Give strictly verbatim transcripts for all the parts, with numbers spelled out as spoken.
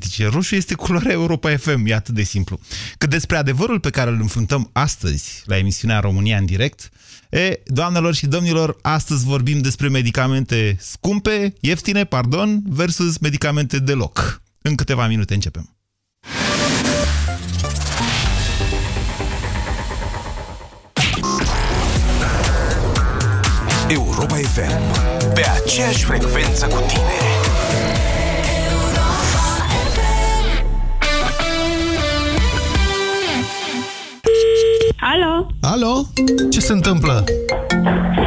politice. Roșu este culoarea Europa F M, e atât de simplu. Că despre adevărul pe care îl înfruntăm astăzi la emisiunea România în direct, e, doamnelor și domnilor, astăzi vorbim despre medicamente scumpe, ieftine, pardon, versus medicamente deloc. În câteva minute începem. Europa F M, pe aceeași frecvență cu tine. Alo? Alo? Ce se întâmplă?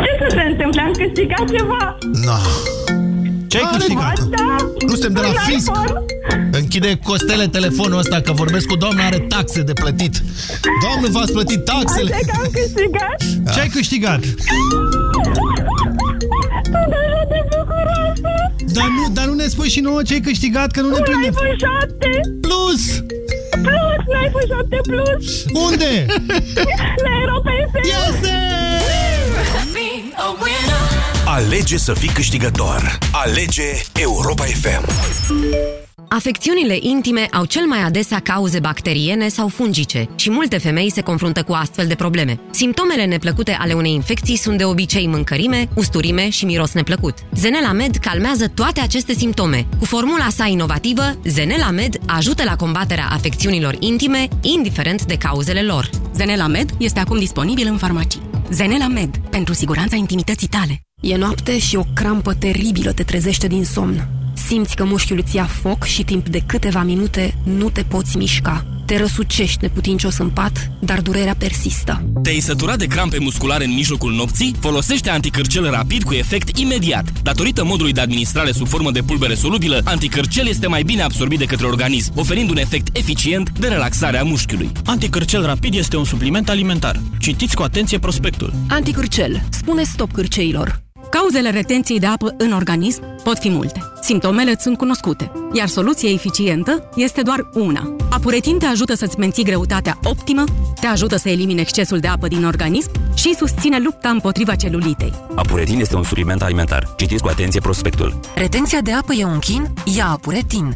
Ce să se întâmplă? Am câștigat ceva? No. Ce ai câștigat? Nu suntem de la fisc. Închide Costele telefonul ăsta, că vorbesc cu doamna, are taxe de plătit. Doamne, v-ați plătit taxele? Așa că am câștigat? Ce ai câștigat? Dar nu, dar nu ne spui și nouă ce ai câștigat, că nu ne prindem. Un iPhone șapte! Plus! Plus, un iPhone șapte Plus! Unde? La Europa F M! Iese! Alege să fii câștigător! Alege Europa F M! Afecțiunile intime au cel mai adesea cauze bacteriene sau fungice și multe femei se confruntă cu astfel de probleme. Simptomele neplăcute ale unei infecții sunt de obicei mâncărime, usturime și miros neplăcut. Zenela Med calmează toate aceste simptome. Cu formula sa inovativă, Zenela Med ajută la combaterea afecțiunilor intime, indiferent de cauzele lor. Zenela Med este acum disponibil în farmacii. Zenela Med, pentru siguranța intimității tale. E noapte și o crampă teribilă te trezește din somn. Simți că mușchiul îți ia foc și timp de câteva minute nu te poți mișca. Te răsucești neputincios în pat, dar durerea persistă. Te-ai săturat de crampe musculare în mijlocul nopții? Folosește Anticârcel rapid cu efect imediat. Datorită modului de administrare sub formă de pulbere solubilă, Anticârcel este mai bine absorbit de către organism, oferind un efect eficient de relaxare a mușchiului. Anticârcel rapid este un supliment alimentar. Citiți cu atenție prospectul. Anticârcel spune stop cârceilor. Cauzele retenției de apă în organism pot fi multe. Simptomele îți sunt cunoscute, iar soluția eficientă este doar una. Apuretin te ajută să-ți menții greutatea optimă, te ajută să elimine excesul de apă din organism și susține lupta împotriva celulitei. Apuretin este un supliment alimentar. Citiți cu atenție prospectul. Retenția de apă e un chin? Ia Apuretin!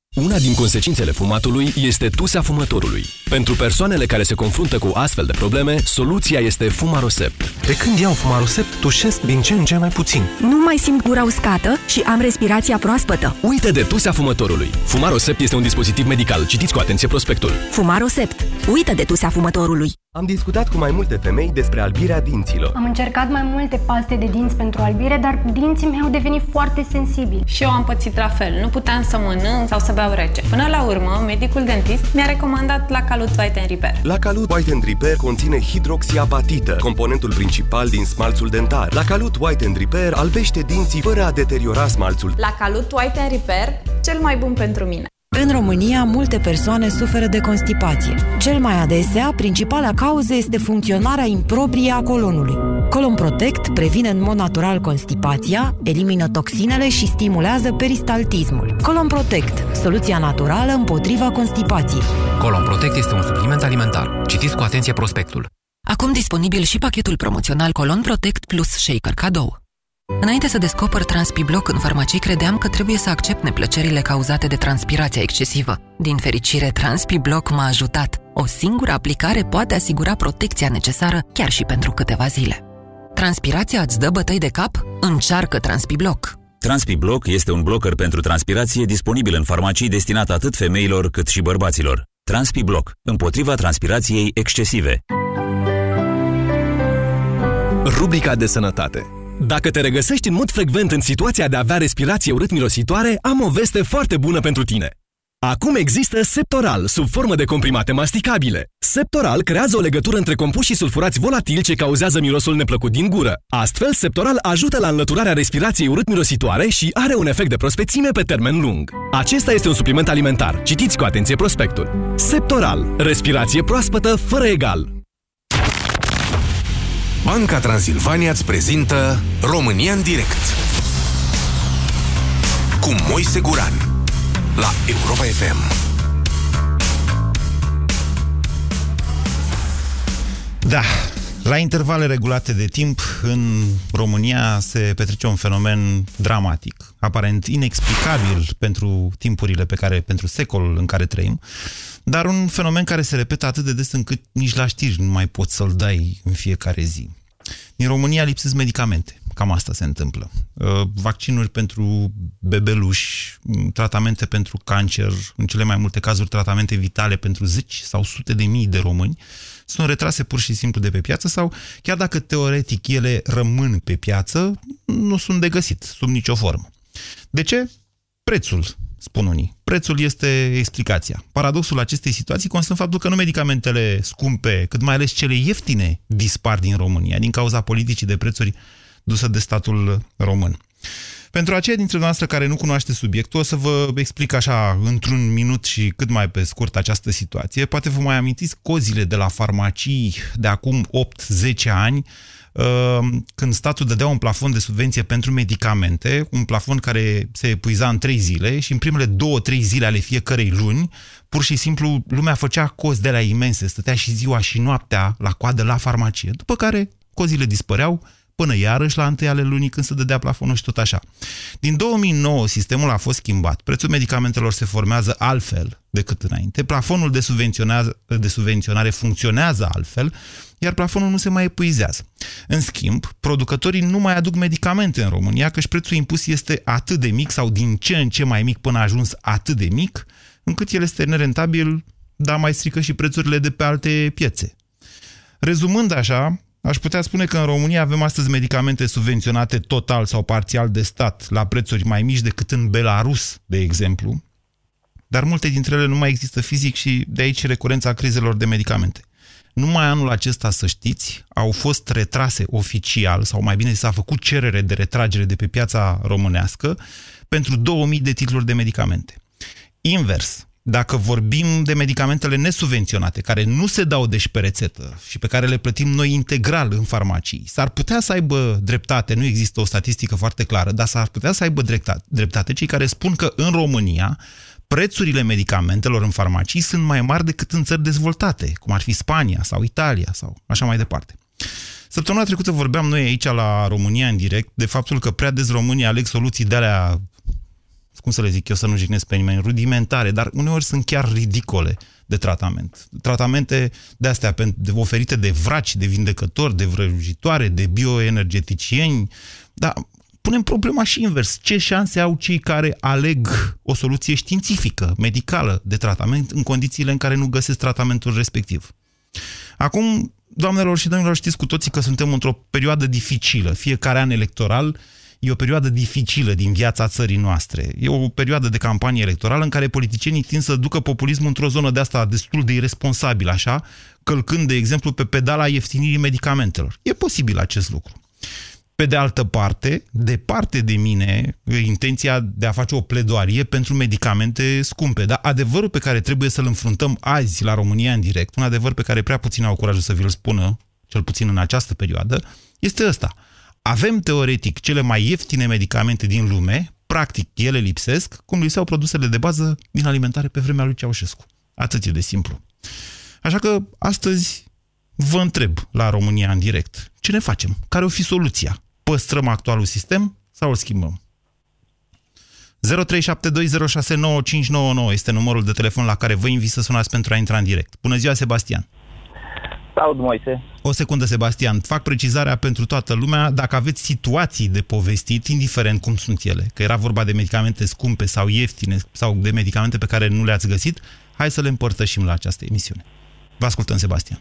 Una din consecințele fumatului este tusea fumătorului. Pentru persoanele care se confruntă cu astfel de probleme, soluția este Fumarosept. De când iau Fumarosept, tușesc din ce în ce mai puțin. Nu mai simt gura uscată și am respirația proaspătă. Uită de tusea fumătorului. Fumarosept este un dispozitiv medical. Citiți cu atenție prospectul. Fumarosept. Uită de tusea fumătorului. Am discutat cu mai multe femei despre albirea dinților. Am încercat mai multe paste de dinți pentru albire, dar dinții mei au devenit foarte sensibili. Și eu am pățit la fel. Nu puteam să mănânc sau să beau rece. Până la urmă, medicul dentist mi-a recomandat Lacalut Whitening Repair. Lacalut Whitening Repair conține hidroxiapatită, componentul principal din smalțul dentar. Lacalut Whitening Repair albește dinții fără a deteriora smalțul. Lacalut Whitening Repair, cel mai bun pentru mine. În România, multe persoane suferă de constipație. Cel mai adesea, principala cauză este funcționarea improprie a colonului. Colon Protect previne în mod natural constipația, elimină toxinele și stimulează peristaltismul. Colon Protect, soluția naturală împotriva constipației. Colon Protect este un supliment alimentar. Citiți cu atenție prospectul. Acum disponibil și pachetul promoțional Colon Protect plus shaker cadou. Înainte să descoper Transpibloc în farmacii, credeam că trebuie să accept neplăcerile cauzate de transpirația excesivă. Din fericire, Transpibloc m-a ajutat. O singură aplicare poate asigura protecția necesară chiar și pentru câteva zile. Transpirația îți dă bătăi de cap? Încearcă Transpibloc! Transpibloc este un blocker pentru transpirație disponibil în farmacii, destinat atât femeilor cât și bărbaților. Transpibloc, împotriva transpirației excesive. Rubrica de sănătate. Dacă te regăsești în mod frecvent în situația de a avea respirație urât-mirositoare, am o veste foarte bună pentru tine. Acum există SEPTORAL, sub formă de comprimate masticabile. SEPTORAL creează o legătură între compușii sulfurați volatili ce cauzează mirosul neplăcut din gură. Astfel, SEPTORAL ajută la înlăturarea respirației urât-mirositoare și are un efect de prospețime pe termen lung. Acesta este un supliment alimentar. Citiți cu atenție prospectul. SEPTORAL. Respirație proaspătă fără egal. Banca Transilvania îți prezintă România în direct cu Moise Guran la Europa F M. Da, la intervale regulate de timp, în România se petrece un fenomen dramatic, aparent inexplicabil pentru timpurile pe care, pentru secolul în care trăim, dar un fenomen care se repetă atât de des încât nici la știri nu mai poți să-l dai în fiecare zi. În România lipsesc medicamente, cam asta se întâmplă. Vaccinuri pentru bebeluși, tratamente pentru cancer, în cele mai multe cazuri tratamente vitale pentru zeci sau sute de mii de români, sunt retrase pur și simplu de pe piață sau, chiar dacă teoretic ele rămân pe piață, nu sunt de găsit sub nicio formă. De ce? Prețul, spun unii. Prețul este explicația. Paradoxul acestei situații constă în faptul că nu medicamentele scumpe, cât mai ales cele ieftine, dispar din România din cauza politicii de prețuri dusă de statul român. Pentru aceia dintre noastre care nu cunoaște subiectul, o să vă explic așa, într-un minut și cât mai pe scurt, această situație. Poate vă mai amintiți cozile de la farmacii de acum opt-zece ani, când statul dădea un plafon de subvenție pentru medicamente, un plafon care se epuiza în trei zile și în primele două-trei zile ale fiecărei luni, pur și simplu lumea făcea cozi de alea imense, stătea și ziua și noaptea la coadă la farmacie, după care cozile dispăreau, până iarăși la întâi ale lunii când se dădea plafonul și tot așa. Din două mii nouă sistemul a fost schimbat. Prețul medicamentelor se formează altfel decât înainte. Plafonul de subvenționare, de subvenționare funcționează altfel, iar plafonul nu se mai epuizează. În schimb, producătorii nu mai aduc medicamente în România, căci prețul impus este atât de mic sau din ce în ce mai mic până a ajuns atât de mic, încât el este nerentabil, dar mai strică și prețurile de pe alte piețe. Rezumând așa, aș putea spune că în România avem astăzi medicamente subvenționate total sau parțial de stat la prețuri mai mici decât în Belarus, de exemplu, dar multe dintre ele nu mai există fizic și de aici recurența crizelor de medicamente. Numai anul acesta, să știți, au fost retrase oficial, sau mai bine s-a făcut cerere de retragere de pe piața românească pentru două mii de titluri de medicamente. Invers, dacă vorbim de medicamentele nesubvenționate, care nu se dau deci pe rețetă și pe care le plătim noi integral în farmacii, s-ar putea să aibă dreptate, nu există o statistică foarte clară, dar s-ar putea să aibă dreptate cei care spun că în România prețurile medicamentelor în farmacii sunt mai mari decât în țări dezvoltate, cum ar fi Spania sau Italia sau așa mai departe. Săptămâna trecută vorbeam noi aici la România în direct de faptul că prea des românii aleg soluții de alea, cum să le zic eu să nu jignesc pe nimeni, rudimentare, dar uneori sunt chiar ridicole de tratament. Tratamente de-astea oferite de vraci, de vindecători, de vrăjitoare, de bioenergeticieni, dar punem problema și invers. Ce șanse au cei care aleg o soluție științifică, medicală, de tratament, în condițiile în care nu găsesc tratamentul respectiv? Acum, doamnelor și domnilor, știți cu toții că suntem într-o perioadă dificilă. Fiecare an electoral e o perioadă dificilă din viața țării noastre. E o perioadă de campanie electorală în care politicienii tind să ducă populismul într-o zonă de asta destul de irresponsabilă, așa, călcând, de exemplu, pe pedala ieftinirii medicamentelor. E posibil acest lucru. Pe de altă parte, departe de mine intenția de a face o pledoarie pentru medicamente scumpe, dar adevărul pe care trebuie să-l înfruntăm azi la România în direct, un adevăr pe care prea puțin au curajul să vi-l spună, cel puțin în această perioadă, este ăsta. Avem, teoretic, cele mai ieftine medicamente din lume, practic ele lipsesc, cum lipseau produsele de bază din alimentare pe vremea lui Ceaușescu. Atât e de simplu. Așa că, astăzi, vă întreb la România în direct, ce ne facem? Care o fi soluția? Păstrăm actualul sistem sau îl schimbăm? zero trei șapte doi zero șase nouă cinci nouă nouă este numărul de telefon la care vă invit să sunați pentru a intra în direct. Bună ziua, Sebastian! Salut, Moise. O secundă, Sebastian. Fac precizarea pentru toată lumea. Dacă aveți situații de povestit, indiferent cum sunt ele, că era vorba de medicamente scumpe sau ieftine sau de medicamente pe care nu le-ați găsit, hai să le împărtășim la această emisiune. Vă ascultăm, Sebastian.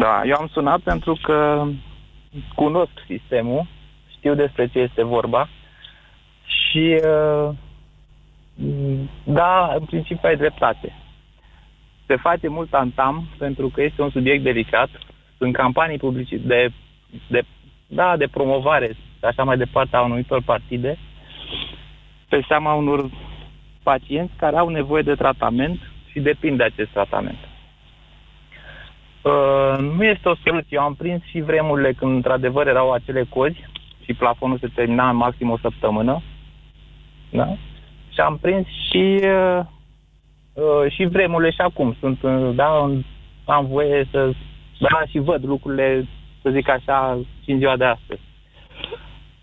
Da, eu am sunat pentru că cunosc sistemul, știu despre ce este vorba și da, în principiu ai dreptate. Se face mult tantam pentru că este un subiect delicat. Sunt campanii publice de, de, da, de promovare, așa mai departe, a anumitor partide, pe seama unor pacienți care au nevoie de tratament și depind de acest tratament. Uh, nu este o soluție. Eu am prins și vremurile când într-adevăr erau acele cozi și plafonul se termina în maxim o săptămână. Da? Și am prins și, uh, uh, și vremurile și acum. Sunt, uh, da, am voie să da, și văd lucrurile, să zic așa, și în ziua de astăzi.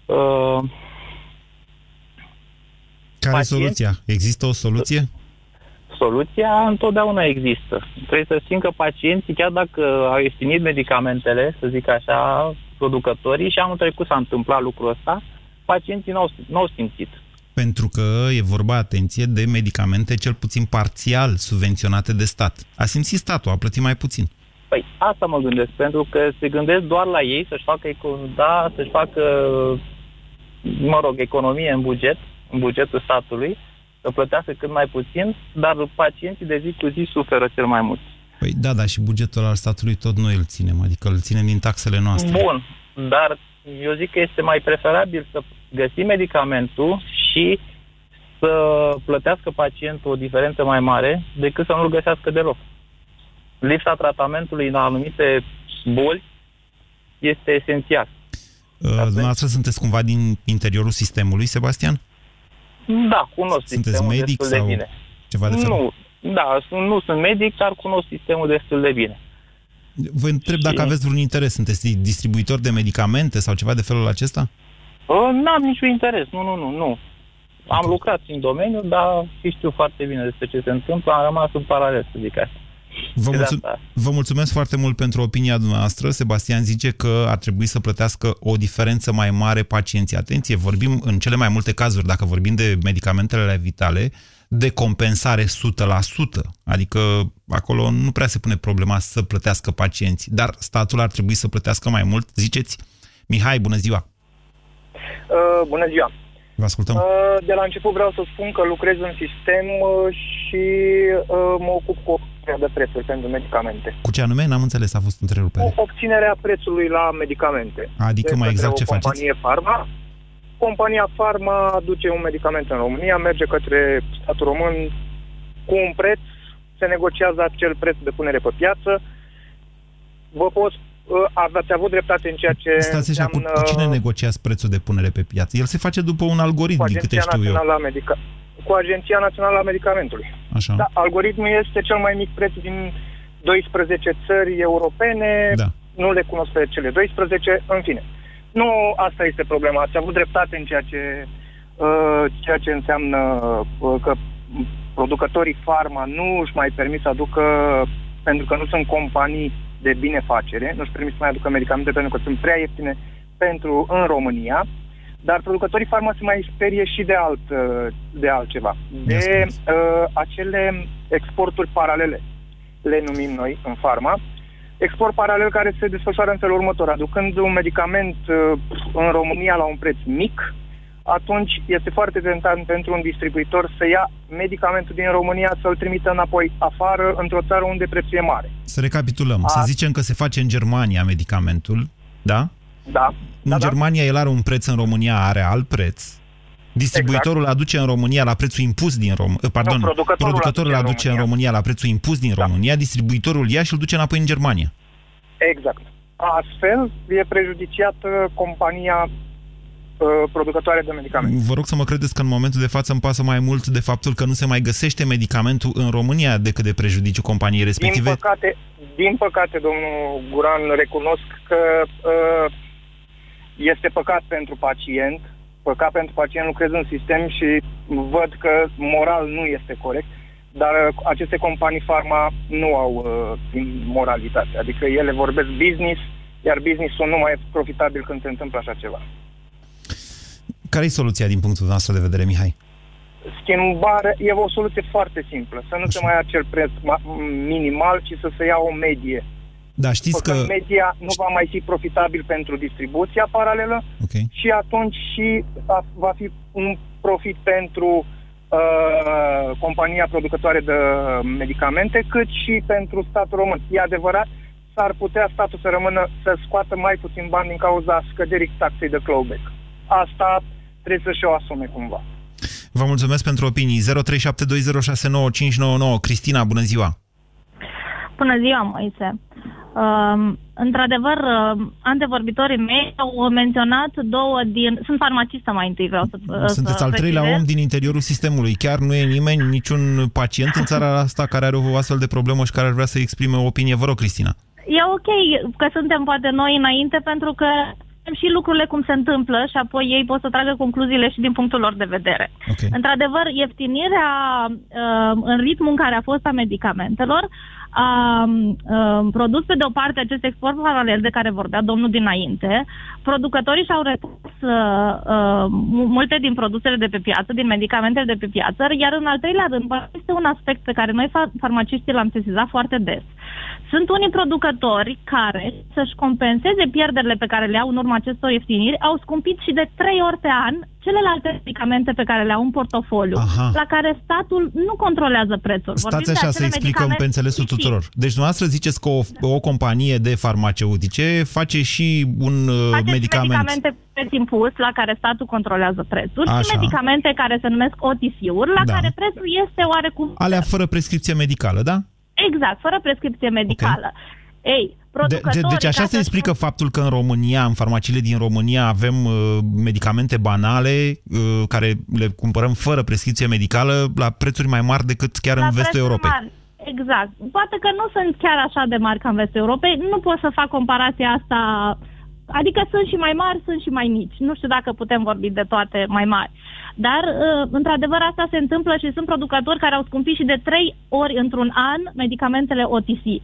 Uh, Care pacient? Soluția? Există o soluție? Soluția întotdeauna există. Trebuie să știm că pacienții, chiar dacă au ieftinit medicamentele, să zic așa, producătorii, și anul trecut s-a întâmplat lucrul ăsta, pacienții n-au, n-au simțit. Pentru că e vorba, atenție, de medicamente cel puțin parțial subvenționate de stat. A simțit statul, a plătit mai puțin. Păi asta mă gândesc, pentru că se gândesc doar la ei să-și facă, da, să-și facă, mă rog, economie în buget, în bugetul statului, să plătească cât mai puțin, dar pacienții de zi cu zi suferă cel mai mult. Păi da, dar și bugetul al statului tot noi îl ținem, adică îl ținem din taxele noastre. Bun, dar eu zic că este mai preferabil să găsim medicamentul și să plătească pacientul o diferență mai mare decât să nu-l găsească deloc. Lipsa tratamentului în anumite boli este esențial. Uh, dumneavoastră sunteți cumva din interiorul sistemului, Sebastian? Da, cunosc sunteți sistemul medic destul sau de bine. Ceva de nu, da, nu sunt medic, dar cunosc sistemul destul de bine. Vă întreb și dacă aveți vreun interes, sunteți distribuitor de medicamente sau ceva de felul acesta? N-am niciun interes, nu, nu, nu, nu. Am okay. lucrat în domeniu, dar știu foarte bine despre ce se întâmplă, am rămas în paralel, să zic asta. Vă, mulțu- vă mulțumesc foarte mult pentru opinia dumneavoastră. Sebastian zice că ar trebui să plătească o diferență mai mare pacienții. Atenție, vorbim în cele mai multe cazuri, dacă vorbim de medicamentele vitale, de compensare o sută la sută. Adică acolo nu prea se pune problema să plătească pacienții, dar statul ar trebui să plătească mai mult, ziceți? Mihai, bună ziua! Uh, bună ziua! Vă ascultăm. Uh, de la început vreau să spun că lucrez în sistem și uh, mă ocup cu de prețuri pentru medicamente. Cu ce anume? N-am înțeles, a fost întrerupere. Cu obținerea prețului la medicamente. Adică de mai exact ce companie faceți? Pharma. Compania Pharma aduce un medicament în România, merge către statul român cu un preț, se negociază acel preț de punere pe piață. Vă poți ați avut dreptate în ceea ce Stați așa, înseamnă... cu cine negociați prețul de punere pe piață? El se face după un algoritm, din câte știu eu. Medica... Cu Agenția Națională a Medicamentului. Așa. Da, algoritmul este cel mai mic preț din doisprezece țări europene, da. Nu le cunosc pe cele doisprezece, în fine. Nu, asta este problema. Ați avut dreptate în ceea ce, uh, ceea ce înseamnă uh, că producătorii pharma nu își mai permit să aducă, pentru că nu sunt companii de binefacere, nu-și permit să mai aducă medicamente pentru că sunt prea ieftine pentru, în România, dar producătorii pharma se mai sperie și de, alt, de altceva. De uh, acele exporturi paralele, le numim noi în pharma, export paralel care se desfășoară în felul următor, aducând un medicament uh, în România la un preț mic, atunci este foarte tentant pentru un distribuitor să ia medicamentul din România, să-l trimită înapoi afară, într-o țară unde prețul e mare. Să recapitulăm. A... Să zicem că se face în Germania medicamentul, da? Da. În da, Germania da. El are un preț, în România are alt preț. Distribuitorul exact. Aduce în România la prețul impus din România. Pardon, nu, producătorul, producătorul aduce, aduce în, România. în România la prețul impus din da. România, distribuitorul ia și îl duce înapoi în Germania. Exact. Astfel e prejudiciată compania producătoare de medicamente. Vă rog să mă credeți că în momentul de față îmi pasă mai mult de faptul că nu se mai găsește medicamentul în România decât de prejudiciu companiei respective. Din păcate, din păcate domnul Guran, recunosc că este păcat pentru pacient, păcat pentru pacient, lucrez în sistem și văd că moral nu este corect, dar aceste companii pharma nu au moralitate. Adică ele vorbesc business, iar business-ul nu mai e profitabil când se întâmplă așa ceva. Care e soluția din punctul nostru de vedere, Mihai? Schimbare, e o soluție foarte simplă. Să nu Așa. se mai ia acel preț minimal, ci să se ia o medie. Da, știți că... că... media nu va mai fi profitabil pentru distribuția paralelă okay. și atunci și va fi un profit pentru uh, compania producătoare de medicamente, cât și pentru statul român. E adevărat, s-ar putea statul să rămână, să scoată mai puțin bani din cauza scăderii taxei de clawback. Asta trebuie să-și o asume cumva. Vă mulțumesc pentru opinii. zero trei șapte doi zero șase nouă cinci nouă nouă. Cristina, bună ziua! Bună ziua, Moise! Um, într-adevăr, antevorbitorii mei au menționat două din... Sunt farmacistă mai întâi, vreau să... Sunteți să al treilea om din interiorul sistemului. Chiar nu e nimeni, niciun pacient în țara asta care are o astfel de problemă și care ar vrea să exprime o opinie. Vă rog, Cristina. E ok că suntem poate noi înainte, pentru că și lucrurile cum se întâmplă și apoi ei pot să tragă concluziile și din punctul lor de vedere. Okay. Într-adevăr, ieftinirea în ritmul în care a fost a medicamentelor a produs pe de o parte acest export paralel de care vorbea domnul dinainte. Producătorii și-au repus uh, multe din produsele de pe piață, din medicamentele de pe piață, iar în al treilea rând este un aspect pe care noi farmaciștii l-am sesizat foarte des. Sunt unii producători care, să-și compenseze pierderile pe care le au în urma acestor ieftiniri, au scumpit și de trei ori pe an celelalte medicamente pe care le au în portofoliu, aha, la care statul nu controlează prețul. Stați Vorbim așa să explicăm pe înțelesul și tuturor. Deci dumneavoastră ziceți că o, o companie de farmaceutice face și un face medicament. medicamente preț impus, la care statul controlează prețul, așa, și medicamente care se numesc O T C-uri, la da. care prețul este oarecum... Alea fără prescripție medicală, da? Exact, fără prescripție medicală. Okay. Ei, de, de, deci așa se explică spun... faptul că în România, în farmaciile din România, avem uh, medicamente banale uh, care le cumpărăm fără prescripție medicală la prețuri mai mari decât chiar la în vestul Europei. Mari. Exact. Poate că nu sunt chiar așa de mari ca în vestul Europei, nu pot să fac comparația asta, adică sunt și mai mari, sunt și mai mici. Nu știu dacă putem vorbi de toate mai mari. Dar, într-adevăr, asta se întâmplă și sunt producători care au scumpit și de trei ori într-un an medicamentele O T C,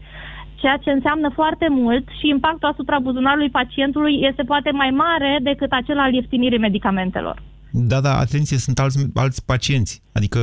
ceea ce înseamnă foarte mult și impactul asupra buzunarului pacientului este poate mai mare decât acela al ieftinirii medicamentelor. Da, da, atenție, sunt alți, alți pacienți, adică...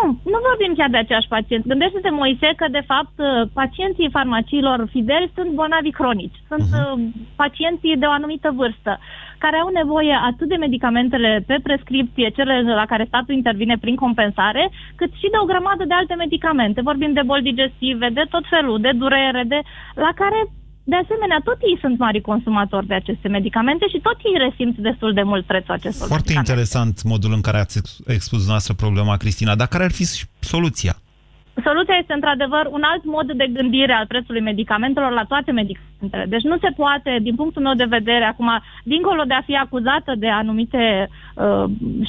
Nu, nu vorbim chiar de aceeași pacienți. Gândește-te, Moise, că, de fapt, pacienții farmaciilor fideli sunt bolnavi cronici, sunt uh-huh. pacienții de o anumită vârstă, care au nevoie atât de medicamentele pe prescripție, cele la care statul intervine prin compensare, cât și de o grămadă de alte medicamente. Vorbim de boli digestive, de tot felul, de durere, de la care... De asemenea, tot ei sunt mari consumatori de aceste medicamente și tot ei resimt destul de mult prețul acestor Foarte medicamente. Interesant modul în care ați expus dumneavoastră problema, Cristina. Dar care ar fi soluția? Soluția este, într-adevăr, un alt mod de gândire al prețului medicamentelor la toate medicamentele. Deci nu se poate, din punctul meu de vedere, acum, dincolo de a fi acuzată de anumite,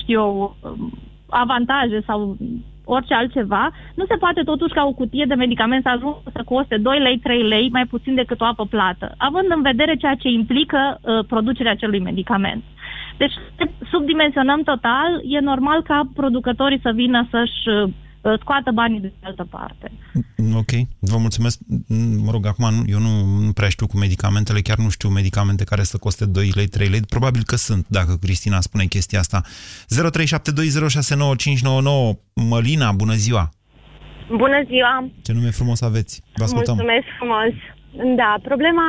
știu, avantaje sau... orice altceva, nu se poate totuși ca o cutie de medicament să ajungă să coste doi lei, trei lei, mai puțin decât o apă plată, având în vedere ceea ce implică uh, producerea acelui medicament. Deci, subdimensionăm total, e normal ca producătorii să vină să-și uh, scoată banii de altă parte. Ok, vă mulțumesc. Mă rog, acum eu nu, nu prea știu cu medicamentele, chiar nu știu medicamente care să coste doi lei, trei lei, probabil că sunt, dacă Cristina spune chestia asta. zero trei șapte doi zero șase nouă cinci nouă nouă. Mălina, bună ziua! Bună ziua! Ce nume frumos aveți! Vă ascultăm! Mulțumesc frumos! Da, problema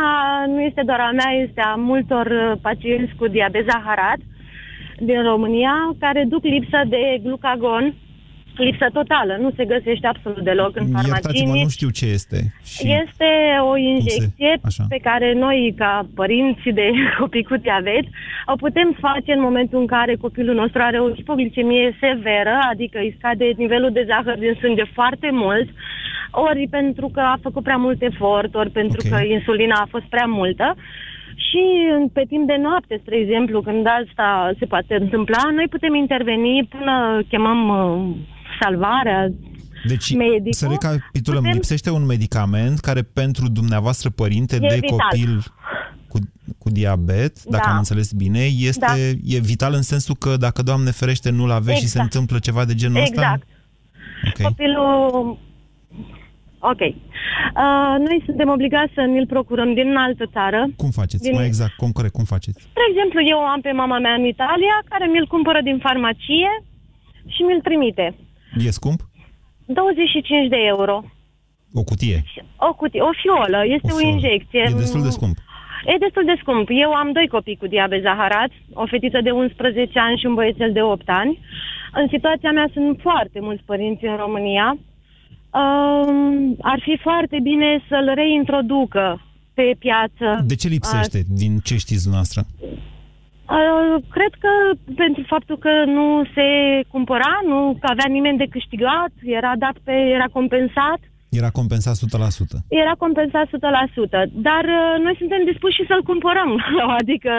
nu este doar a mea, este a multor pacienți cu diabet zaharat din România, care duc lipsă de glucagon. Lipsă totală, nu se găsește absolut deloc în farmacii. Iertați-mă, nu știu ce este. Și este o injecție se... pe care noi, ca părinți de copii cu diabet, o putem face în momentul în care copilul nostru are o hipoglicemie severă, adică îi scade nivelul de zahăr din sânge foarte mult, ori pentru că a făcut prea mult efort, ori pentru okay. că insulina a fost prea multă. Și pe timp de noapte, spre exemplu, când asta se poate întâmpla, noi putem interveni până chemăm uh, salvarea deci, medicul. Deci, să recapitulăm, putem... lipsește un medicament care pentru dumneavoastră părinte e de vital. Copil cu, cu diabet, dacă da. am înțeles bine, este da. e vital în sensul că dacă, Doamne ferește, nu-l aveți exact. și se întâmplă ceva de genul exact. ăsta? Exact. Okay. Copilul... Ok. Uh, noi suntem obligați să ne-l procurăm din altă țară. Cum faceți? Din... Mai exact, concret, cum faceți? Spre exemplu, eu am pe mama mea în Italia, care mi-l cumpără din farmacie și mi-l trimite. E scump? douăzeci și cinci de euro. O cutie? O cutie, o fiolă, este o, o injecție. E destul de scump. E destul de scump. Eu am doi copii cu diabet zaharat, o fetiță de unsprezece ani și un băiețel de opt ani. În situația mea sunt foarte mulți părinți în România. Um, ar fi foarte bine să-l reintroducă pe piață. De ce lipsește? Uh, din ce știți dumneavoastră? Uh, cred că pentru faptul că nu se cumpăra, nu că avea nimeni de câștigat, era dat pe, era compensat. Era compensat o sută la sută. Era compensat o sută la sută, dar noi suntem dispuși și să-l cumpărăm, adică,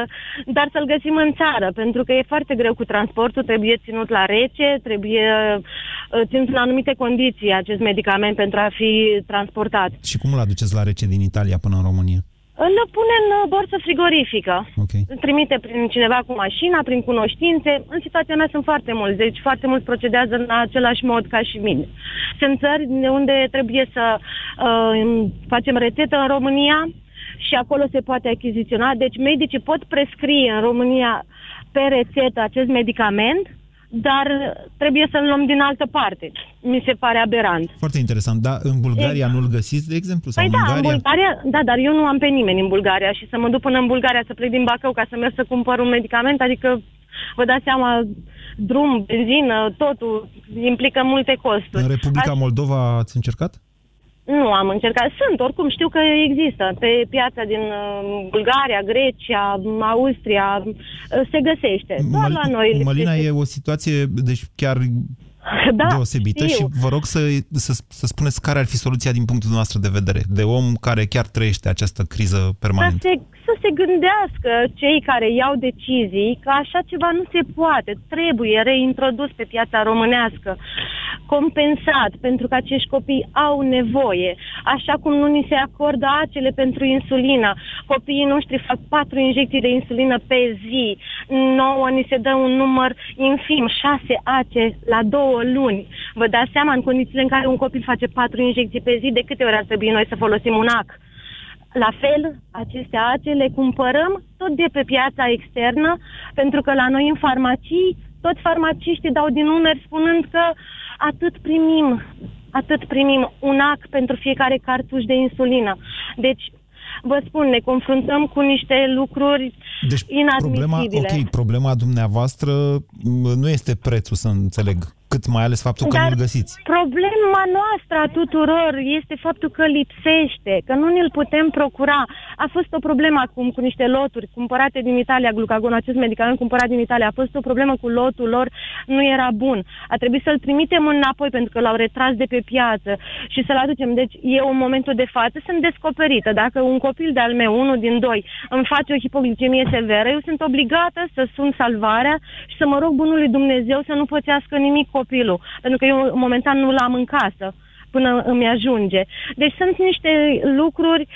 dar să-l găsim în țară, pentru că e foarte greu cu transportul, trebuie ținut la rece, trebuie ținut în anumite condiții acest medicament pentru a fi transportat. Și cum îl aduceți la rece din Italia până în România? Îl pune în borsă frigorifică. Okay. Îl trimite prin cineva cu mașina, prin cunoștințe. În situația mea sunt foarte mulți, deci foarte mulți procedează în același mod ca și mine. Sunt țări unde trebuie să uh, facem rețetă în România și acolo se poate achiziționa. Deci medicii pot prescrie în România pe rețetă acest medicament, dar trebuie să-l luăm din altă parte. Mi se pare aberant. Foarte interesant. Dar în Bulgaria exact. Nu-l găsiți, de exemplu? Sau păi în da, Bulgaria? În Bulgaria, da, dar eu nu am pe nimeni în Bulgaria și să mă duc până în Bulgaria să plec din Bacău ca să merg să cumpăr un medicament, adică vă dați seama, drum, benzină, totul, implică multe costuri. În Republica Azi... Moldova ați încercat? Nu am încercat. Sunt, oricum știu că există. Pe piața din Bulgaria, Grecia, Austria se găsește. Doar Mă, la noi. Mălina, e o situație deci chiar da, deosebită știu. Și vă rog să, să, să spuneți care ar fi soluția din punctul dumneavoastră de vedere, de om care chiar trăiește această criză permanentă. Să se, să se gândească cei care iau decizii că așa ceva nu se poate. Trebuie reintrodus pe piața românească, compensat, pentru că acești copii au nevoie, așa cum nu ni se acordă acele pentru insulină. Copiii noștri fac patru injecții de insulină pe zi, nouă ni se dă un număr infim, șase ace la două luni. Vă dați seama, în condițiile în care un copil face patru injecții pe zi, de câte ori ar trebui noi să folosim un ac? La fel, aceste ace le cumpărăm tot de pe piața externă, pentru că la noi în farmacii, toți farmaciștii dau din umeri spunând că atât primim, atât primim un ac pentru fiecare cartuș de insulină. Deci, vă spun, ne confruntăm cu niște lucruri deci, inadmisibile. Problema, ok, problema dumneavoastră nu este prețul, să înțeleg, cât mai ales faptul că Dar nu-l găsiți. Problema noastră a tuturor este faptul că lipsește, că nu ne-l putem procura. A fost o problemă acum cu niște loturi cumpărate din Italia, glucagon, acest medicament cumpărat din Italia, a fost o problemă cu lotul lor, nu era bun. A trebuit să-l trimitem înapoi pentru că l-au retras de pe piață și să-l aducem. Deci eu în momentul de față sunt descoperită. Dacă un copil de-al meu, unul din doi, îmi face o hipoglicemie severă, eu sunt obligată să sun salvarea și să mă rog bunului Dumnezeu să nu pățească nimic copilul, pentru că eu momentan nu l-am în casă până îmi ajunge. Deci sunt niște lucruri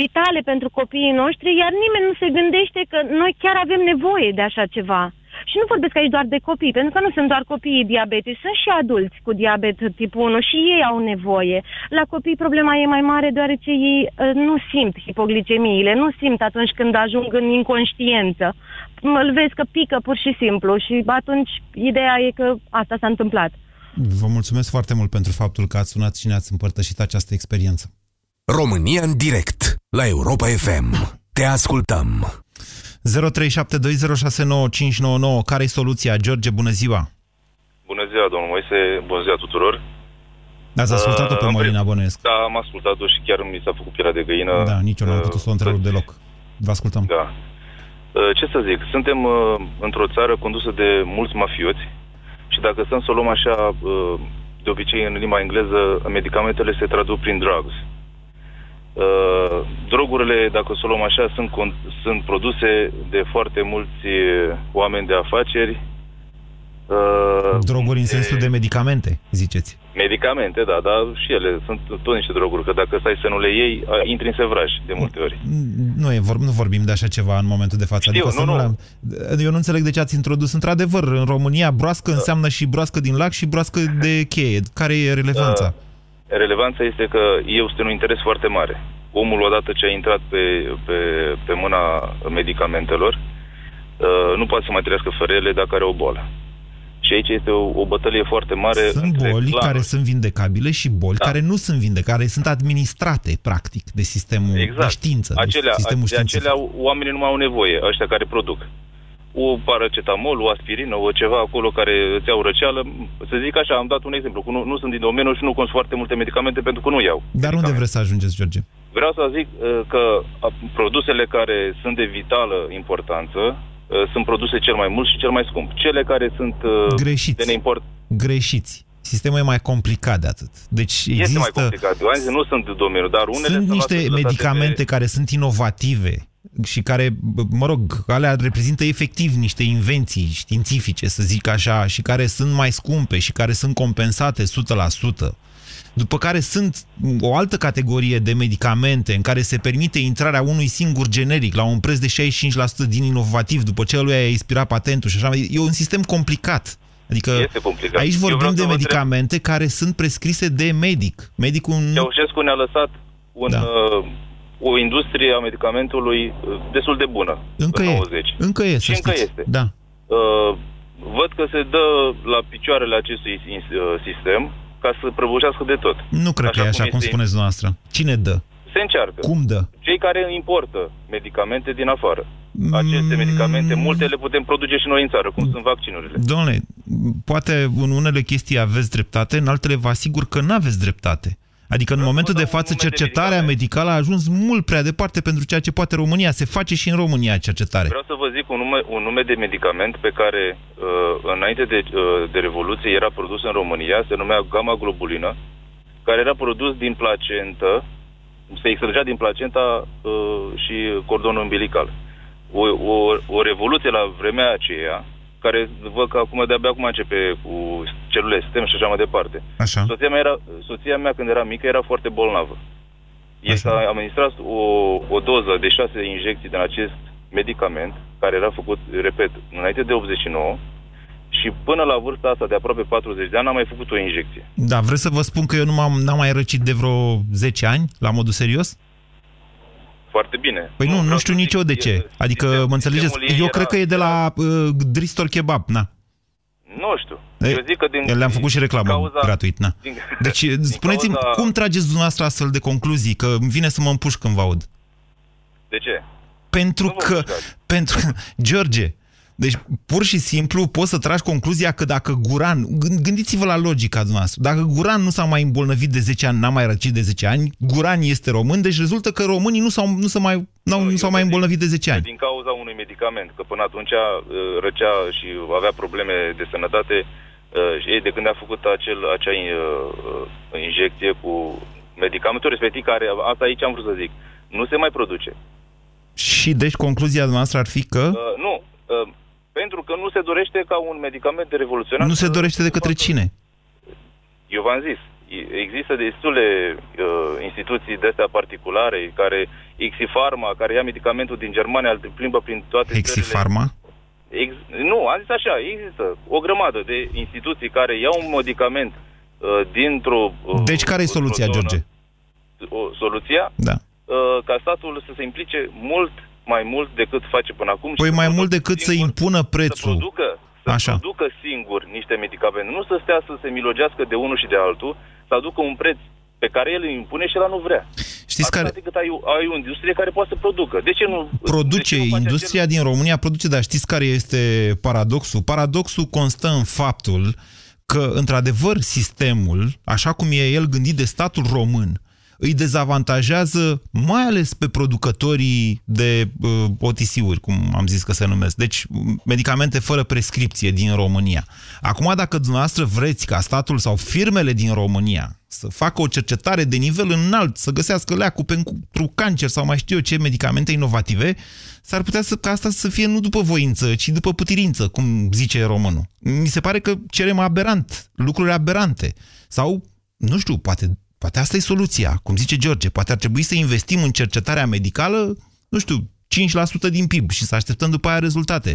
vitale pentru copiii noștri, iar nimeni nu se gândește că noi chiar avem nevoie de așa ceva. Și nu vorbesc aici doar de copii, pentru că nu sunt doar copiii diabetici, sunt și adulți cu diabet tip unu și ei au nevoie. La copii problema e mai mare deoarece ei nu simt hipoglicemiile, nu simt atunci când ajung în inconștiență. Îl vezi că pică pur și simplu și atunci ideea e că asta s-a întâmplat. Vă mulțumesc foarte mult pentru faptul că ați sunat și ne-ați împărtășit această experiență. România în direct, la Europa F M. Te ascultăm! zero trei șapte doi zero șase nouă cinci nouă nouă. Care-i soluția? George, bună ziua! Bună ziua, domnul Moise, bună ziua tuturor! Ați ascultat-o pe uh, Mărina Bănuiesc? Da, am ascultat-o și chiar mi s-a făcut pielea de găină. Da, nici eu n-am uh, putut să o întrerup deloc. Vă ascultăm. Da. Uh, ce să zic, suntem uh, într-o țară condusă de mulți mafioți și dacă stăm să o luăm așa, uh, de obicei în limba engleză, medicamentele se traduc prin drugs. Uh, drogurile, dacă să o luăm așa, sunt, sunt produse de foarte mulți oameni de afaceri. Uh, droguri în de... sensul de medicamente, ziceți? Medicamente, da, dar și ele sunt tot niște droguri, că dacă stai să nu le iei, intri în sevraj de multe ori. Nu, e, nu vorbim de așa ceva în momentul de față. Știu, adică nu, nu. Eu nu înțeleg de ce ați introdus. Într-adevăr, în România, broască da. înseamnă și broască din lac și broască de cheie. Care e relevanța? Da. Relevanța este că este un interes foarte mare. Omul, odată ce a intrat pe, pe, pe mâna medicamentelor, nu poate să mai trăiască fără ele dacă are o boală. Și aici este o, o bătălie foarte mare. Sunt boli clanuri care sunt vindecabile și boli da. care nu sunt vindecabile, care sunt administrate, practic, de sistemul exact. de știință. Acelea, sistemul de acelea oamenii nu mai au nevoie, ăștia care produc. O paracetamol, o aspirină, o ceva acolo care îți iau răceală. Să zic așa, am dat un exemplu, nu, nu sunt din domeniu și nu consum foarte multe medicamente pentru că nu iau. Dar unde vreți să ajungeți, George? Vreau să zic că produsele care sunt de vitală importanță sunt produse cel mai mult și cel mai scump. Cele care sunt Greșiți. de neimport... Greșiți. Sistemul e mai complicat de atât. Deci este există... mai complicat. Eu am zis, nu sunt de domeniu, dar unele... Sunt niște medicamente de... care sunt inovative și care, mă rog, alea reprezintă efectiv niște invenții științifice, să zic așa, și care sunt mai scumpe și care sunt compensate o sută la sută. După care sunt o altă categorie de medicamente în care se permite intrarea unui singur generic la un preț de șaizeci și cinci la sută din inovativ, după ce lui a expirat patentul și așa. E un sistem complicat. Adică aici vorbim de medicamente întreb... care sunt prescrise de medic. Medicul... Ceaușescu ne-a lăsat un, da. uh, o industrie a medicamentului destul de bună. Încă în e, nouăzeci. Încă e, și încă este. Da. Uh, văd că se dă la picioarele acestui sistem ca să prăbușească de tot. Nu cred că e așa cum este... spuneți noastră. Cine dă? Se încearcă. Cum dă? Cei care importă medicamente din afară. Aceste medicamente, multe le putem produce și noi în țară, cum sunt vaccinurile. Doamne, poate în unele chestii aveți dreptate, în altele vă asigur că nu aveți dreptate. Adică în momentul de față cercetarea medicală a ajuns mult prea departe pentru ceea ce poate România. Se face și în România cercetare. Vreau să vă zic un nume, un nume de medicament pe care uh, înainte de, uh, de Revoluție era produs în România, se numea gamma-globulină, care era produs din placentă, se extragea din placenta uh, și cordonul umbilical. O, o, o revoluție la vremea aceea, care văd că acum de-abia acum începe cu celulele stem și așa mai departe. Așa. Soția mea, era, soția mea când era mică era foarte bolnavă. Ei s-a administrat o, o doză de șase injecții din acest medicament, care era făcut, repet, înainte de optzeci și nouă, și până la vârsta asta de aproape patruzeci de ani n-am mai făcut o injecție. Da, vreți să vă spun că eu nu m-am, n-am mai răcit de vreo zece ani, la modul serios? Foarte bine. Păi nu, nu, nu știu nici eu de ce. Adică, sistem, mă înțelegeți, eu cred că e de la uh, Dristor Kebab, na. Nu știu. Eu zic că din... Le-am făcut și reclamă cauza... gratuit, na. Din... Deci, spuneți-mi, cauza... cum trageți dumneavoastră astfel de concluzii? Că îmi vine să mă împușc când vă aud. De ce? Pentru nu că... Pentru... George, deci, pur și simplu, poți să tragi concluzia că dacă Guran... Gândiți-vă la logica dumneavoastră. Dacă Guran nu s-a mai îmbolnăvit de zece ani, n-a mai răcit de zece ani, Guran este român, deci rezultă că românii nu s-au, nu s-au mai, nu, nu s-au mai îmbolnăvit de zece ani. Din cauza unui medicament, că până atunci răcea și avea probleme de sănătate, ei de când a făcut acel, acea injecție cu medicamentul respectiv, care, asta aici am vrut să zic, nu se mai produce. Și deci concluzia dumneavoastră ar fi că... Uh, nu... Uh, Pentru că nu se dorește ca un medicament de revoluționar... Nu se dorește de către cine? Eu v-am zis, există destule uh, instituții de-astea particulare, care Exifarma, care ia medicamentul din Germania, îl plimbă prin toate Exifarma? Țările. Ex... Nu, am zis așa, există o grămadă de instituții care iau un medicament uh, dintr-o... Uh, deci care e soluția, zonă, George? O, soluția? Da. Uh, ca statul să se implice mult... mai mult decât face până acum. Păi mai mult decât singur, să impună prețul. Să producă, să Așa. producă singur niște medicamente. Nu să stea să se milogească de unul și de altul, să aducă un preț pe care el îi impune și ăla nu vrea. Știți care... Decât ai, ai o industrie care poate să producă. De ce nu... Produce, de ce nu industria acel... din România produce, dar știți care este paradoxul? Paradoxul constă în faptul că, într-adevăr, sistemul, așa cum e el gândit de statul român, îi dezavantajează mai ales pe producătorii de uh, O T C-uri, cum am zis că se numesc. Deci, medicamente fără prescripție din România. Acum, dacă dumneavoastră vreți ca statul sau firmele din România să facă o cercetare de nivel înalt, să găsească leacul pentru cancer sau mai știu eu ce medicamente inovative, s-ar putea să, ca asta să fie nu după voință, ci după putirință, cum zice românul. Mi se pare că cerem aberant, lucruri aberante. Sau, nu știu, poate... Poate asta e soluția, cum zice George, poate ar trebui să investim în cercetarea medicală, nu știu, cinci la sută din P I B și să așteptăm după aia rezultate,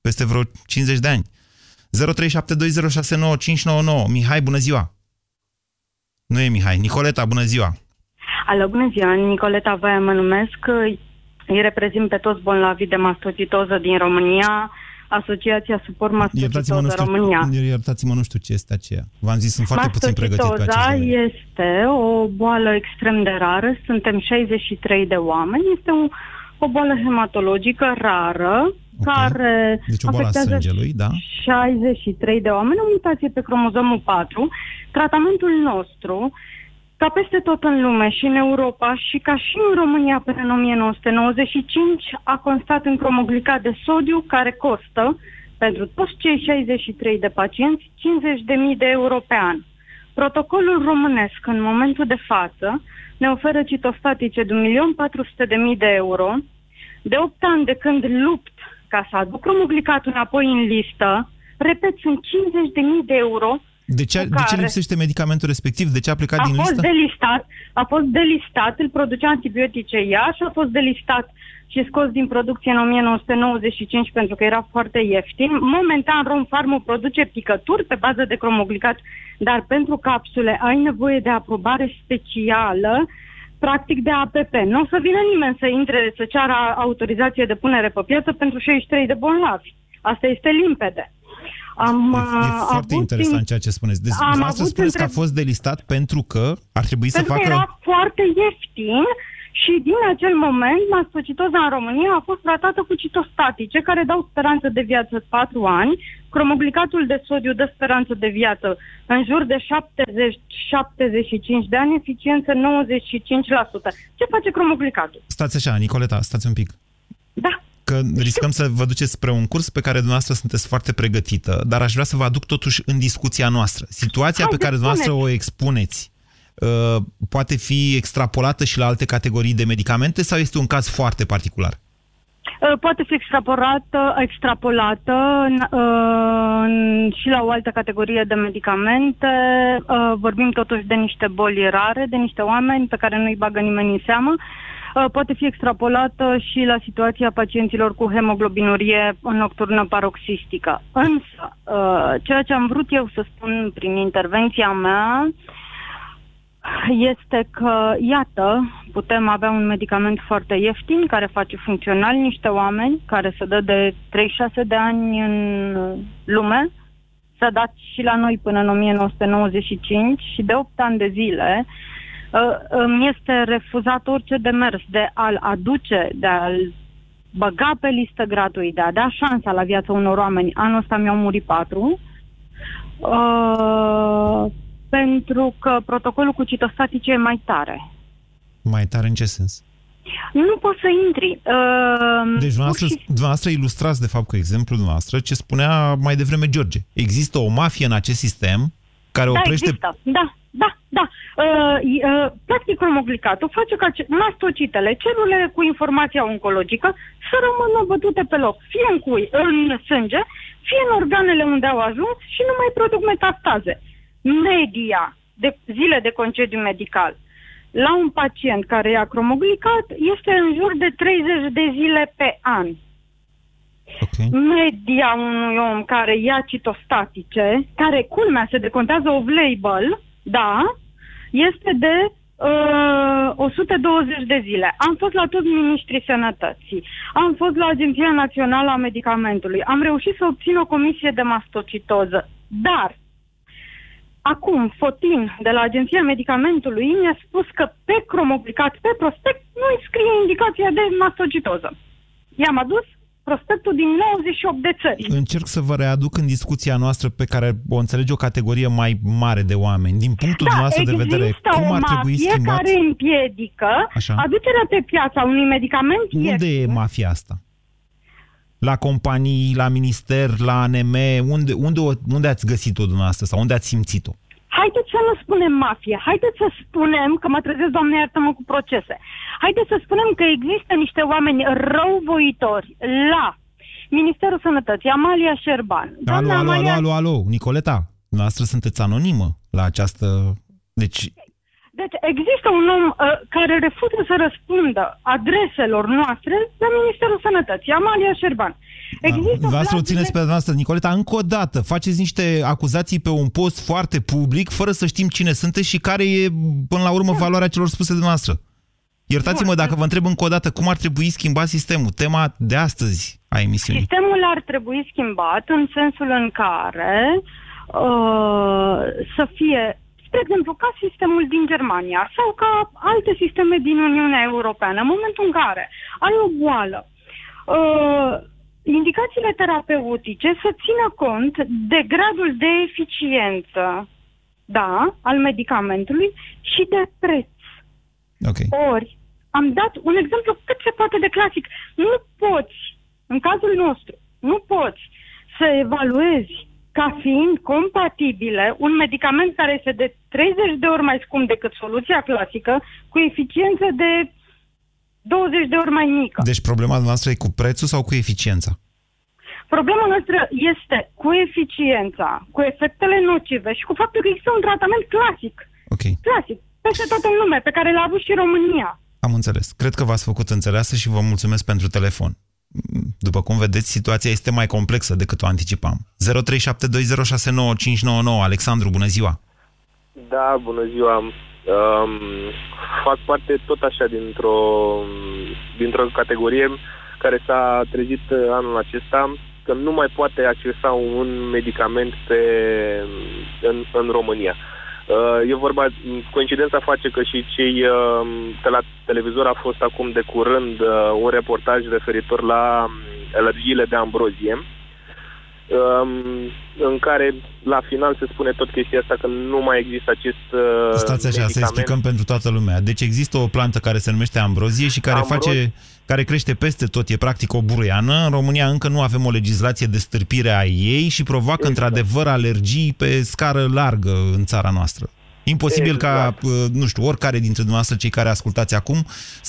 peste vreo cincizeci de ani. zero trei șapte doi zero șase nouă cinci nouă nouă. Mihai, bună ziua! Nu e Mihai, Nicoleta, bună ziua! Alo, bună ziua, Nicoleta Vaia mă numesc, îi reprezint pe toți bolnavii de mastocitoză din România, Asociația Suport Mastocitoza România. Iertați-mă, nu știu ce este aceea. V-am zis, sunt foarte puțin pregătit pe acest lucru. Mastocitoza este o boală extrem de rară. Suntem șaizeci și trei de oameni. Este un, o boală hematologică rară, okay, care deci o boală afectează sângelui, da? șaizeci și trei de oameni, o mutație pe cromozomul patru. Tratamentul nostru, ca peste tot în lume și în Europa și ca și în România până în o mie nouă sute nouăzeci și cinci, a constat în cromoglicat de sodiu, care costă pentru toți cei șaizeci și trei de pacienți, cincizeci de mii de euro pe an. Protocolul românesc, în momentul de față, ne oferă citostatice de un milion patru sute de mii de euro. De opt ani de când lupt ca să aduc cromoglicatul înapoi în listă, repet, sunt cincizeci de mii de euro. De ce, de ce lipsește medicamentul respectiv? De ce a plecat a din listă? Delistat, a fost delistat, îl producea Antibiotice Iași, a fost delistat și scos din producție în o mie nouă sute nouăzeci și cinci pentru că era foarte ieftin. Momentan Romfarm produce picături pe bază de cromoglicat, dar pentru capsule ai nevoie de aprobare specială, practic de A P P. Nu o să vină nimeni să intre, să ceară autorizație de punere pe piață pentru șaizeci și trei de bolnavi. Asta este limpede. Am, e, e foarte interesant timp... ceea ce spuneți. Deci, dumneavoastră spuneți între... că a fost delistat pentru că ar trebui pentru să facă... Pentru că era foarte ieftin și din acel moment mastocitoza în România a fost tratată cu citostatice care dau speranță de viață patru ani, cromoglicatul de sodiu dă speranță de viață în jur de șaptezeci șaptezeci și cinci de ani, eficiență nouăzeci și cinci la sută. Ce face cromoglicatul? Stați așa, Nicoleta, stați un pic. Da. Că riscăm să vă duceți spre un curs pe care dumneavoastră sunteți foarte pregătită, dar aș vrea să vă aduc totuși în discuția noastră. Situația Hai pe care dumneavoastră o expuneți uh, poate fi extrapolată și la alte categorii de medicamente sau este un caz foarte particular? Uh, poate fi extrapolată, extrapolată uh, și la o altă categorie de medicamente. Uh, vorbim totuși de niște boli rare, de niște oameni pe care nu-i bagă nimeni în seamă. Poate fi extrapolată și la situația pacienților cu hemoglobinurie nocturnă paroxistică. Însă, ceea ce am vrut eu să spun prin intervenția mea este că, iată, putem avea un medicament foarte ieftin care face funcțional niște oameni, care se dă de treizeci și șase de ani în lume, s-a dat și la noi până în o mie nouă sute nouăzeci și cinci și de opt ani de zile îmi este refuzat orice demers de a-l aduce, de a-l băga pe listă gratuit, de a da șansa la viața unor oameni. Anul ăsta mi-au murit patru, uh, pentru că protocolul cu citostatice e mai tare. Mai tare în ce sens? Nu poți să intri. Uh, deci dumneavoastră, și... dumneavoastră ilustrați, de fapt, cu exemplul dumneavoastră, ce spunea mai devreme George. Există o mafie în acest sistem care da, oprește... Există. Da, da, da. Uh, uh, practic, cromoglicatul face ca mastocitele, celulele cu informația oncologică, să rămână bătute pe loc, fie în, cui, în sânge, fie în organele unde au ajuns și nu mai produc metastaze. Media de zile de concediu medical la un pacient care i-a cromoglicat este în jur de treizeci de zile pe an. Okay. Media unui om care ia citostatice, care, culmea, se decontează off-label, da, este de uh, o sută douăzeci de zile. Am fost la toți ministrii sănătății, am fost la Agenția Națională a Medicamentului, am reușit să obțin o comisie de mastocitoză, dar acum Fotin de la Agenția Medicamentului mi-a spus că pe cromoglicat, pe prospect, nu-i scrie indicația de mastocitoză. I-am adus prospectul din nouăzeci și opt de țări. Încerc să vă readuc în discuția noastră pe care o înțelege o categorie mai mare de oameni. Din punctul da, noastră de vedere, cum ar trebui schimbat... există o mafie care împiedică Așa. aducerea pe piața unui medicament. Unde e, e mafia asta? La companii, la minister, la A N M? Unde, unde, unde ați găsit-o dumneavoastră sau unde ați simțit-o? Haideți să nu spunem mafie, haideți să spunem, că mă trezesc, doamne iartă-mă, cu procese, haideți să spunem că există niște oameni răuvoitori la Ministerul Sănătății, Amalia Șerban. Alo, alo, Amalia... alo, alo, alo, Nicoleta, dumneavoastră sunteți anonimă la această... Deci... Deci există un om uh, care refuză să răspundă adreselor noastre la Ministerul Sănătății, Amalia Șerban. Există da, o țineți pe dumneavoastră, Nicoleta, încă o dată, faceți niște acuzații pe un post foarte public, fără să știm cine sunteți și care e, până la urmă, valoarea celor spuse dumneavoastră. Iertați-mă dacă vă întreb încă o dată cum ar trebui schimbat sistemul, tema de astăzi a emisiunii. Sistemul ar trebui schimbat în sensul în care uh, să fie... de exemplu, ca sistemul din Germania sau ca alte sisteme din Uniunea Europeană, în momentul în care ai o boală, uh, indicațiile terapeutice să țină cont de gradul de eficiență, da, al medicamentului și de preț. Okay. Ori, am dat un exemplu cât se poate de clasic. Nu poți, în cazul nostru, nu poți să să evaluezi ca fiind compatibile un medicament care este de treizeci de ori mai scump decât soluția clasică, cu eficiență de douăzeci de ori mai mică. Deci problema noastră e cu prețul sau cu eficiența? Problema noastră este cu eficiența, cu efectele nocive și cu faptul că există un tratament clasic. Okay. Clasic, peste tot în lume, pe care l-a avut și România. Am înțeles. Cred că v-ați făcut înțeleasă și vă mulțumesc pentru telefon. După cum vedeți, situația este mai complexă decât o anticipam. zero trei șapte doi zero șase nouă cinci nouă nouă. Alexandru, bună ziua! Da, bună ziua! Um, fac parte tot așa dintr-o, dintr-o categorie care s-a trezit anul acesta că nu mai poate accesa un medicament pe, în, în România. E vorba, coincidența face că și cei de la televizor a fost acum de curând un reportaj referitor la alergiile de ambrozie, în care la final se spune tot chestia asta că nu mai există acest medicament. Stați așa, să explicăm pentru toată lumea. Deci există o plantă care se numește ambrozie și care, Ambroz... face, care crește peste tot, e practic o buruiană. În România încă nu avem o legislație de stârpire a ei și provoacă exact. într-adevăr alergii pe scară largă în țara noastră. Imposibil exact. ca, nu știu, oricare dintre dumneavoastră cei care ascultați acum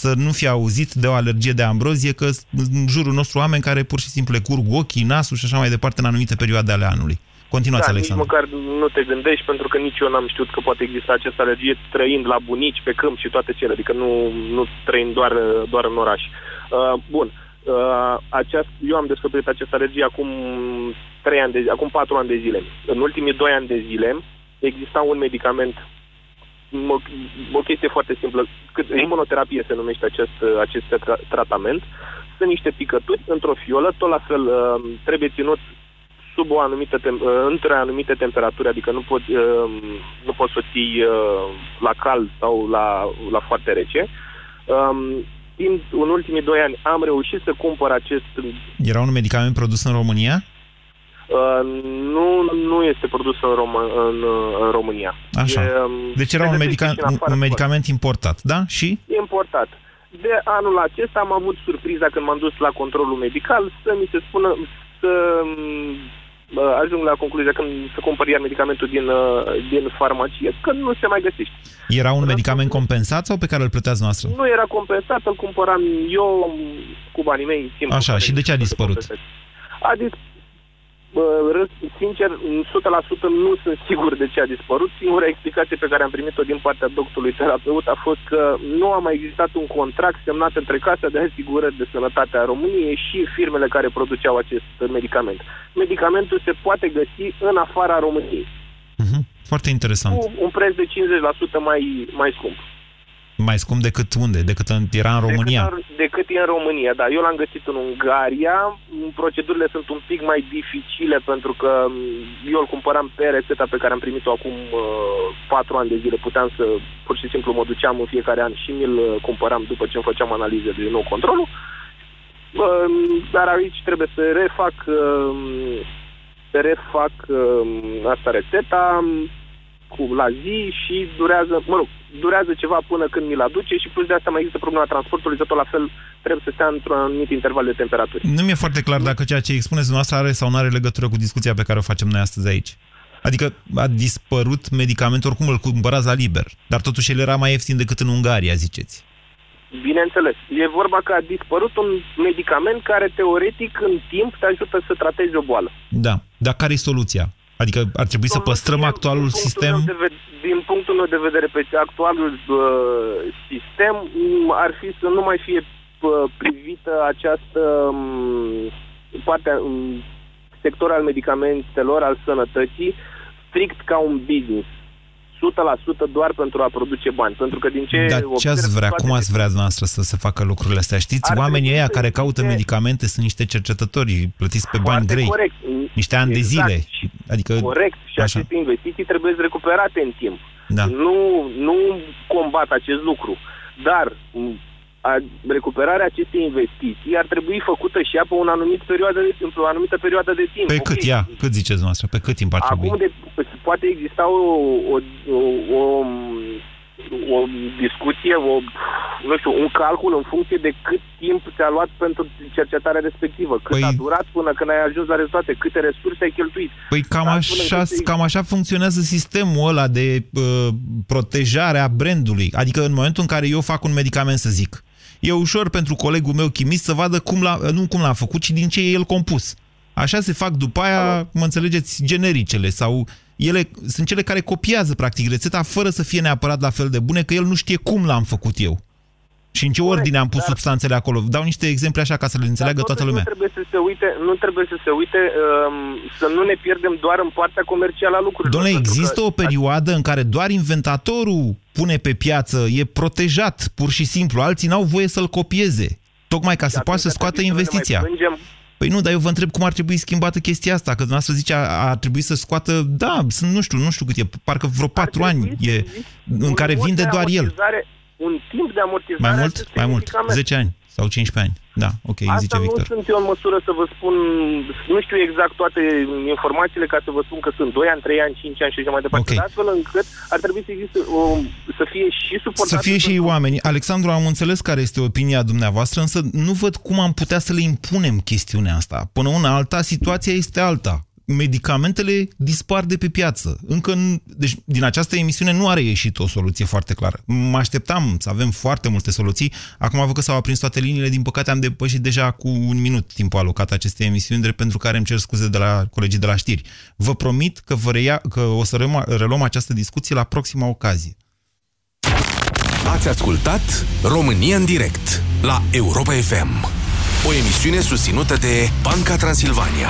să nu fi auzit de o alergie de ambrozie, că în jurul nostru oameni care pur și simplu le curg ochii, nasul și așa mai departe în anumite perioade ale anului. Continuați, da, Alexandru. Nici măcar nu te gândești, pentru că nici eu n-am știut că poate exista această alergie trăind la bunici, pe câmp și toate cele, adică nu, nu trăind doar, doar în oraș. Uh, bun. Uh, aceast, eu am descoperit această alergie acum, trei ani de, acum patru ani de zile. În ultimii doi ani de zile exista un medicament, o, o chestie foarte simplă, imunoterapie se numește acest, acest tra- tratament. Sunt niște picături într-o fiolă, tot la fel trebuie ținut sub o anumită tem- între anumite temperaturi, adică nu poți, nu poți să o ții la cald sau la, la foarte rece. Timp, în ultimii doi ani am reușit să cumpăr acest... Era un medicament produs în România? Uh, nu, nu este produs în, Rom- în, în România. Așa. E, deci era un, medica- un, un medicament importat, da? Și? Importat. De anul acesta am avut surpriza când m-am dus la controlul medical să mi se spună să uh, ajung la concluzia când să cumpăr iar medicamentul din, uh, din farmacie, că nu se mai găsește. Era un medicament compensat sau pe care îl plăteați noastră? Nu era compensat, îl cumpăram eu cu banii mei. Simplu. Așa, și de ce a dispărut? A dispărut. Sincer, o sută la sută nu sunt sigur de ce a dispărut. Singura explicație pe care am primit-o din partea doctorului terapeut a fost că nu a mai existat un contract semnat între Casa de Asigurări de Sănătate a României și firmele care produceau acest medicament. Medicamentul se poate găsi în afara României. Mm-hmm. Foarte interesant. Cu un preț de cincizeci la sută mai, mai scump. Mai scump decât unde? Decât în, era în România? Decât, decât e în România, da. Eu l-am găsit în Ungaria. Procedurile sunt un pic mai dificile pentru că eu îl cumpăram pe rețeta pe care am primit-o acum patru ani de zile. Puteam să, pur și simplu, mă duceam în fiecare an și mi-l cumpăram după ce îmi făceam analize de nou controlul. Dar aici trebuie să refac, să refac asta rețeta cu la zi și durează, mă rog, durează ceva până când mi-l aduce și plus de asta mai există problema transportului, tot la fel trebuie să stea într-un anumit interval de temperaturi. Nu mi-e foarte clar dacă ceea ce expuneți dumneavoastră are sau nu are legătură cu discuția pe care o facem noi astăzi aici. Adică a dispărut medicamentul, oricum îl cumpărați la liber, dar totuși el era mai ieftin decât în Ungaria, ziceți. Bineînțeles. E vorba că a dispărut un medicament care teoretic în timp te ajută să tratezi o boală. Da. Dar care e soluția? Adică ar trebui să păstrăm actualul sistem? Din punctul meu de vedere, pe actualul sistem ar fi să nu mai fie privită această parte, sector al medicamentelor, al sănătății, strict ca un business. o sută la sută doar pentru a produce bani. Pentru că din ce... Dar ce ați vrea? Cum ați vrea dumneavoastră să se facă lucrurile astea? Știți, oamenii ăia care caută medicamente sunt niște cercetători plătiți pe bani grei. Corect. Niște ani exact. de zile. Adică, corect. Și așa. Aceste investiții trebuie recuperate în timp. Da. Nu, nu combat acest lucru. Dar a, recuperarea acestei investiții ar trebui făcută și ea pe un anumit perioadă de timp, o anumită perioadă de timp. Pe okay. cât, ia, cât ziceți noastră, pe cât timp ar trebui? Acum de, poate exista o, o, o, o o discuție, o, nu știu, un calcul în funcție de cât timp ți-a luat pentru cercetarea respectivă, cât păi... a durat până când ai ajuns la rezultate, câte resurse ai cheltuit. Păi cam așa, câte... cam așa funcționează sistemul ăla de uh, protejare a brandului. Adică în momentul în care eu fac un medicament, să zic, e ușor pentru colegul meu chimist să vadă cum l-a, nu cum l-a făcut, ci din ce e el compus. Așa se fac după aia, mă înțelegeți, genericele sau... Ele sunt cele care copiază, practic, rețeta fără să fie neapărat la fel de bune, că el nu știe cum l-am făcut eu și în ce ordine am pus dar, substanțele acolo. Dau niște exemple așa ca să le înțeleagă toată lumea. Nu trebuie să se uite, nu trebuie să, se uite um, să nu ne pierdem doar în partea comercială a lucrurilor. Doamne, există că... o perioadă în care doar inventatorul pune pe piață, e protejat, pur și simplu. Alții n-au voie să-l copieze, tocmai ca să poată să scoată investiția. Păi nu, dar eu vă întreb cum ar trebui schimbată chestia asta, că dumneavoastră zice ar trebui să scoată, da, sunt, nu știu, nu știu cât e, parcă vreo patru ani e, în care vinde doar el. Un timp de amortizare... Mai mult? Mai mult, zece ani sau cincisprezece ani. Da, ok, asta zice Victor. Asta nu sunt eu în măsură să vă spun, nu știu exact toate informațiile ca să vă spun că sunt doi ani, trei ani, cinci ani și așa mai departe, okay. Astfel încât ar trebui să existe o, să fie și suportat. Să fie și oamenii. Alexandru, am înțeles care este opinia dumneavoastră, însă nu văd cum am putea să le impunem chestiunea asta. Până una alta, situația este alta. Medicamentele dispar de pe piață. Încă nu... Deci, din această emisiune nu are ieșit o soluție foarte clară. Mă așteptam să avem foarte multe soluții. Acum văd că s-au aprins toate liniile. Din păcate am depășit deja cu un minut timpul alocat acestei emisiuni, drept pentru care îmi cer scuze de la colegii de la știri. Vă promit că, vă reia... că o să reluăm această discuție la proxima ocazie. Ați ascultat România în direct la Europa F M. O emisiune susținută de Banca Transilvania.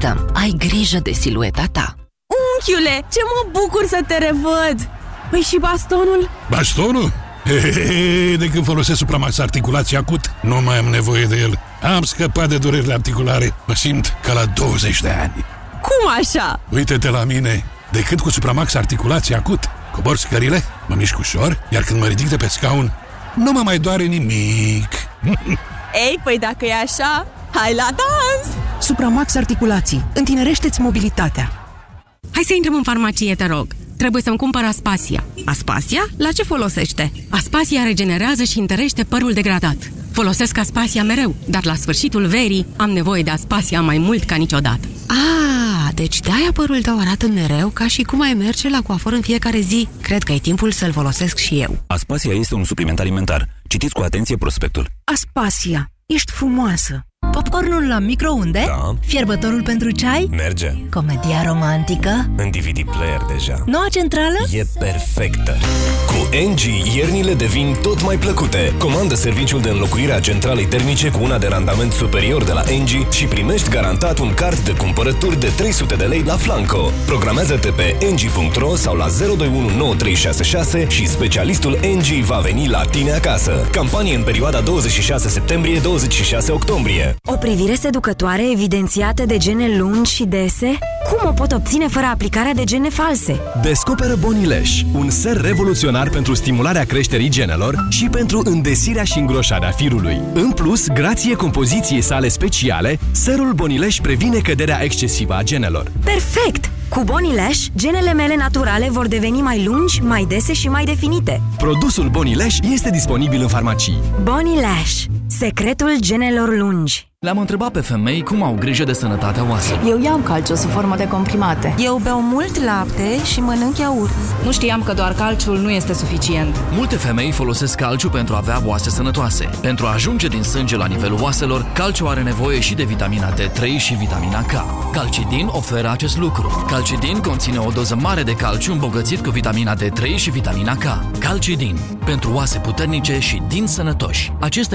Ai grijă de silueta ta. Unchiule, ce mă bucur să te revăd! Păi și bastonul? Bastonul? Hehehe, de când folosesc Supramax Articulații Acut, nu mai am nevoie de el. Am scăpat de durerile articulare. Mă simt ca la douăzeci de ani. Cum așa? Uite-te la mine. De când cu Supramax Articulații Acut cobor scările, mă mișc ușor, iar când mă ridic de pe scaun, nu mă mai doare nimic. Ei, păi dacă e așa, hai la dans! Supramax Articulații. Întinerește-ți mobilitatea. Hai să intrăm în farmacie, te rog. Trebuie să-mi cumpăr Aspasia. Aspasia? La ce folosește? Aspasia regenerează și întărește părul degradat. Folosesc Aspasia mereu, dar la sfârșitul verii am nevoie de Aspasia mai mult ca niciodată. Ah, deci de-aia părul tău arată mereu ca și cum ai merge la coafor în fiecare zi. Cred că e timpul să-l folosesc și eu. Aspasia este un supliment alimentar. Citiți cu atenție prospectul. Aspasia. Ești frumoasă. Popcornul la microunde? Da. Fierbătorul pentru ceai? Merge. Comedia romantică? În D V D player deja. Noua centrală? E perfectă. Cu Engie, iernile devin tot mai plăcute. Comandă serviciul de înlocuire a centralei termice cu una de randament superior de la Engie și primești garantat un card de cumpărături de trei sute de lei la Flanco. Programează-te pe engie punct ro sau la zero doi unu nouă trei șase șase și specialistul Engie va veni la tine acasă. Campanie în perioada douăzeci și șase septembrie - douăzeci și șase octombrie. O privire seducătoare evidențiată de gene lungi și dese? Cum o pot obține fără aplicarea de gene false? Descoperă Bonileș, un ser revoluționar pentru stimularea creșterii genelor și pentru îndesirea și îngroșarea firului. În plus, grație compoziției sale speciale, serul Bonileș previne căderea excesivă a genelor. Perfect! Cu Bonileș, genele mele naturale vor deveni mai lungi, mai dese și mai definite. Produsul Bonileș este disponibil în farmacii. Bonileș, secretul genelor lungi. Le-am întrebat pe femei cum au grijă de sănătatea oasă. Eu iau calciu sub formă de comprimate. Eu beau mult lapte și mănânc iaurt. Nu știam că doar calciul nu este suficient. Multe femei folosesc calciu pentru a avea oase sănătoase. Pentru a ajunge din sânge la nivelul oaselor, calciu are nevoie și de vitamina D trei și vitamina K. Calcidin oferă acest lucru. Calcidin conține o doză mare de calciu îmbogățit cu vitamina D trei și vitamina K. Calcidin. Pentru oase puternice și din sănătoși. Acesta